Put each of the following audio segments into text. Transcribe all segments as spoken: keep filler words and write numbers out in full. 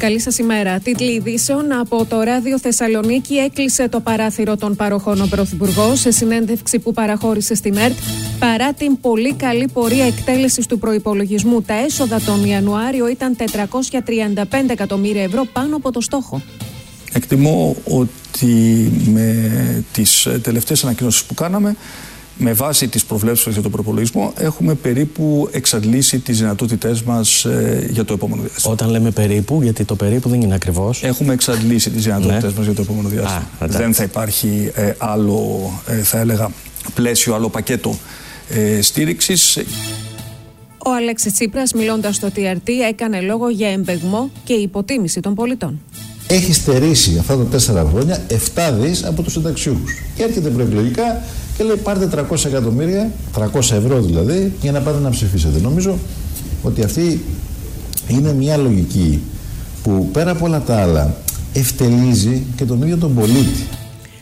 Καλή σας ημέρα. Τίτλοι ειδήσεων από το Ράδιο Θεσσαλονίκη. Έκλεισε το παράθυρο των παροχών ο Πρωθυπουργός σε συνέντευξη που παραχώρησε στην ΕΡΤ. Παρά την πολύ καλή πορεία εκτέλεσης του προϋπολογισμού, τα έσοδα τον Ιανουάριο ήταν τετρακόσια τριάντα πέντε εκατομμύρια ευρώ πάνω από το στόχο. Εκτιμώ ότι με τις τελευταίες ανακοινώσεις που κάναμε, με βάση τις προβλέψεις για τον προπολογισμό, έχουμε περίπου εξαντλήσει τις δυνατότητές μας ε, για το επόμενο διάστημα. Όταν λέμε περίπου, γιατί το περίπου δεν είναι ακριβώς. Έχουμε εξαντλήσει τις δυνατότητές μας για το επόμενο διάστημα. Α, δεν θα υπάρχει ε, άλλο, ε, θα έλεγα, πλαίσιο, άλλο πακέτο ε, στήριξης. Ο Αλέξης Τσίπρας, μιλώντας στο τι αρ τι, έκανε λόγο για εμπεγμό και υποτίμηση των πολιτών. Έχει στερήσει αυτά τα τέσσερα χρόνια επτά δισεκατομμύρια από τους συνταξιούχους. Και έρχεται προεκλογικά και λέει: πάρτε τριακόσια εκατομμύρια, τριακόσια ευρώ δηλαδή, για να πάτε να ψηφίσετε. Νομίζω ότι αυτή είναι μια λογική που πέρα από όλα τα άλλα ευτελίζει και τον ίδιο τον πολίτη.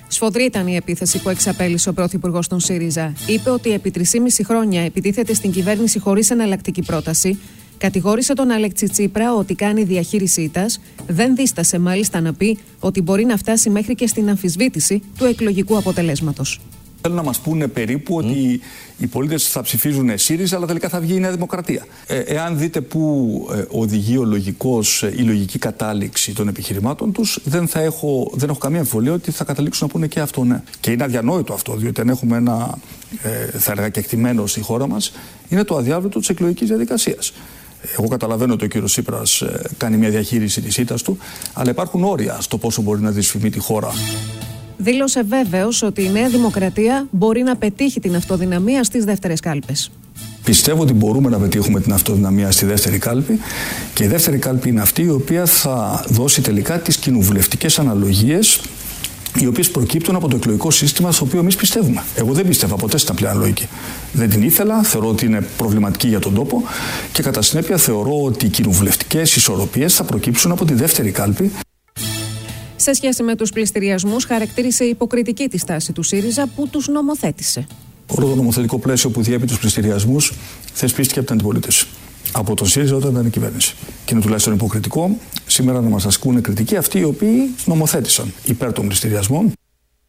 Σφοδρή ήταν η επίθεση που εξαπέλυσε ο Πρωθυπουργός στον ΣΥΡΙΖΑ. Είπε ότι επί τρεισήμισι χρόνια επιτίθεται στην κυβέρνηση χωρίς εναλλακτική πρόταση. Κατηγόρησε τον Αλέξη Τσίπρα ότι κάνει διαχείριση ήττας. Δεν δίστασε μάλιστα να πει ότι μπορεί να φτάσει μέχρι και στην αμφισβήτηση του εκλογικού αποτελέσματος. Θέλουν να μας πούνε περίπου mm. ότι οι πολίτες θα ψηφίζουν ΣΥΡΙΖΑ, αλλά τελικά θα βγει η Νέα Δημοκρατία. Ε, εάν δείτε πού οδηγεί ο λογικός, η λογική κατάληξη των επιχειρημάτων τους, δεν, θα έχω, δεν έχω καμία αμφιβολία ότι θα καταλήξουν να πούνε και αυτό ναι. Και είναι αδιανόητο αυτό, διότι αν έχουμε ένα ε, θα έλεγα κεκτημένο στη χώρα μας, είναι το αδιάβλητο της εκλογικής διαδικασίας. Εγώ καταλαβαίνω ότι ο κύριος Τσίπρας κάνει μια διαχείριση της ήττας του, αλλά υπάρχουν όρια στο πόσο μπορεί να δυσφημεί τη χώρα. Δήλωσε βέβαιος ότι η Νέα Δημοκρατία μπορεί να πετύχει την αυτοδυναμία στις δεύτερες κάλπες. Πιστεύω ότι μπορούμε να πετύχουμε την αυτοδυναμία στη δεύτερη κάλπη και η δεύτερη κάλπη είναι αυτή η οποία θα δώσει τελικά τις κοινοβουλευτικές αναλογίες οι οποίες προκύπτουν από το εκλογικό σύστημα στο οποίο εμείς πιστεύουμε. Εγώ δεν πίστευα ποτέ στην απλή αναλογική. Δεν την ήθελα, θεωρώ ότι είναι προβληματική για τον τόπο και κατά συνέπεια θεωρώ ότι οι κοινοβουλευτικές ισορροπίες θα προκύψουν από τη δεύτερη κάλπη. Σε σχέση με τους πληστηριασμούς, χαρακτήρισε υποκριτική τη στάση του ΣΥΡΙΖΑ που τους νομοθέτησε. Όλο το νομοθετικό πλαίσιο που διέπει τους πληστηριασμούς θεσπίστηκε από την αντιπολίτευση. Από τον ΣΥΡΙΖΑ όταν ήταν η κυβέρνηση. Και είναι τουλάχιστον υποκριτικό σήμερα να μας ασκούν κριτική αυτοί οι οποίοι νομοθέτησαν υπέρ των πληστηριασμών.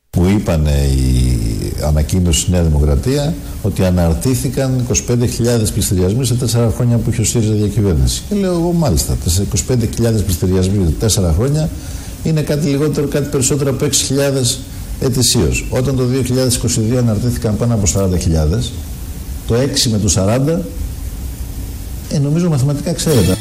Που είπαν η ανακοίνωση στη Νέα Δημοκρατία ότι αναρτήθηκαν είκοσι πέντε χιλιάδες πληστηριασμοί σε τέσσερα χρόνια που είχε ο ΣΥΡΙΖΑ διακυβέρνηση. Και λέω εγώ μάλιστα, είκοσι πέντε χιλιάδες πληστηριασμοί σε τέσσερα χρόνια. Είναι κάτι λιγότερο, κάτι περισσότερο από έξι χιλιάδες ετησίως. Όταν το δύο χιλιάδες είκοσι δύο αναρτήθηκαν πάνω από σαράντα χιλιάδες, το έξι με το σαράντα, ε, νομίζω μαθηματικά ξέρετε.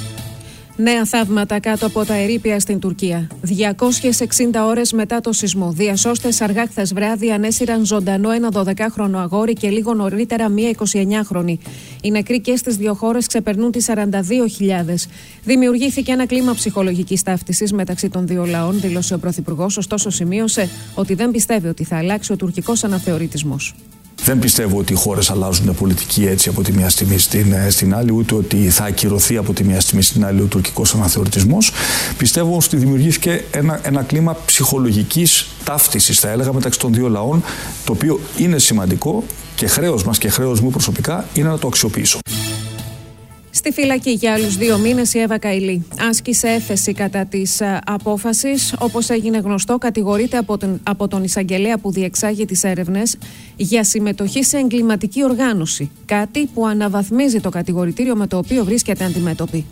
Νέα θαύματα κάτω από τα ερείπια στην Τουρκία. διακόσιες εξήντα ώρες μετά το σεισμό, διασώστες αργά χθες βράδυ ανέσυραν ζωντανό ένα δωδεκάχρονο αγόρι και λίγο νωρίτερα μία εικοσιεννιάχρονη. Οι νεκροί και στις δύο χώρες ξεπερνούν τις σαράντα δύο χιλιάδες. Δημιουργήθηκε ένα κλίμα ψυχολογικής ταύτισης μεταξύ των δύο λαών, δήλωσε ο Πρωθυπουργός, ωστόσο σημείωσε ότι δεν πιστεύει ότι θα αλλάξει ο τουρκικός αναθεωρητισμός. Δεν πιστεύω ότι οι χώρες αλλάζουν πολιτική έτσι από τη μια στιγμή στην, στην άλλη, ούτε ότι θα ακυρωθεί από τη μια στιγμή στην άλλη ο τουρκικός αναθεωρητισμός. Πιστεύω ότι δημιουργήθηκε ένα, ένα κλίμα ψυχολογικής ταύτισης, θα έλεγα, μεταξύ των δύο λαών, το οποίο είναι σημαντικό και χρέος μας και χρέος μου προσωπικά είναι να το αξιοποιήσω. Στη φυλακή για άλλους δύο μήνες η Εύα Καϊλή άσκησε έφεση κατά της απόφασης. Όπως έγινε γνωστό, κατηγορείται από τον, από τον εισαγγελέα που διεξάγει τις έρευνες για συμμετοχή σε εγκληματική οργάνωση. Κάτι που αναβαθμίζει το κατηγορητήριο με το οποίο βρίσκεται αντιμέτωπη.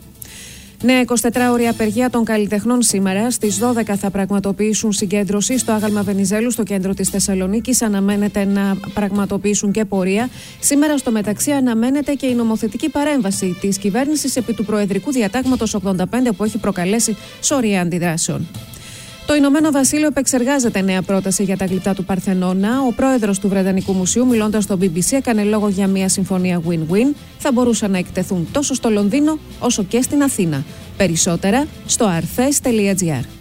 Νέα εικοσιτετράωρη απεργία των καλλιτεχνών σήμερα. Στις δώδεκα θα πραγματοποιήσουν συγκέντρωση στο Άγαλμα Βενιζέλου, στο κέντρο της Θεσσαλονίκης. Αναμένεται να πραγματοποιήσουν και πορεία. Σήμερα, στο μεταξύ, αναμένεται και η νομοθετική παρέμβαση της κυβέρνησης επί του Προεδρικού διατάγματος ογδόντα πέντε που έχει προκαλέσει σωρία αντιδράσεων. Το Ηνωμένο Βασίλειο επεξεργάζεται νέα πρόταση για τα γλυπτά του Παρθενώνα. Ο πρόεδρος του Βρετανικού Μουσείου, μιλώντας στο μπι μπι σι, έκανε λόγο για μια συμφωνία win-win. Θα μπορούσαν να εκτεθούν τόσο στο Λονδίνο όσο και στην Αθήνα. Περισσότερα στο arthes τελεία gr.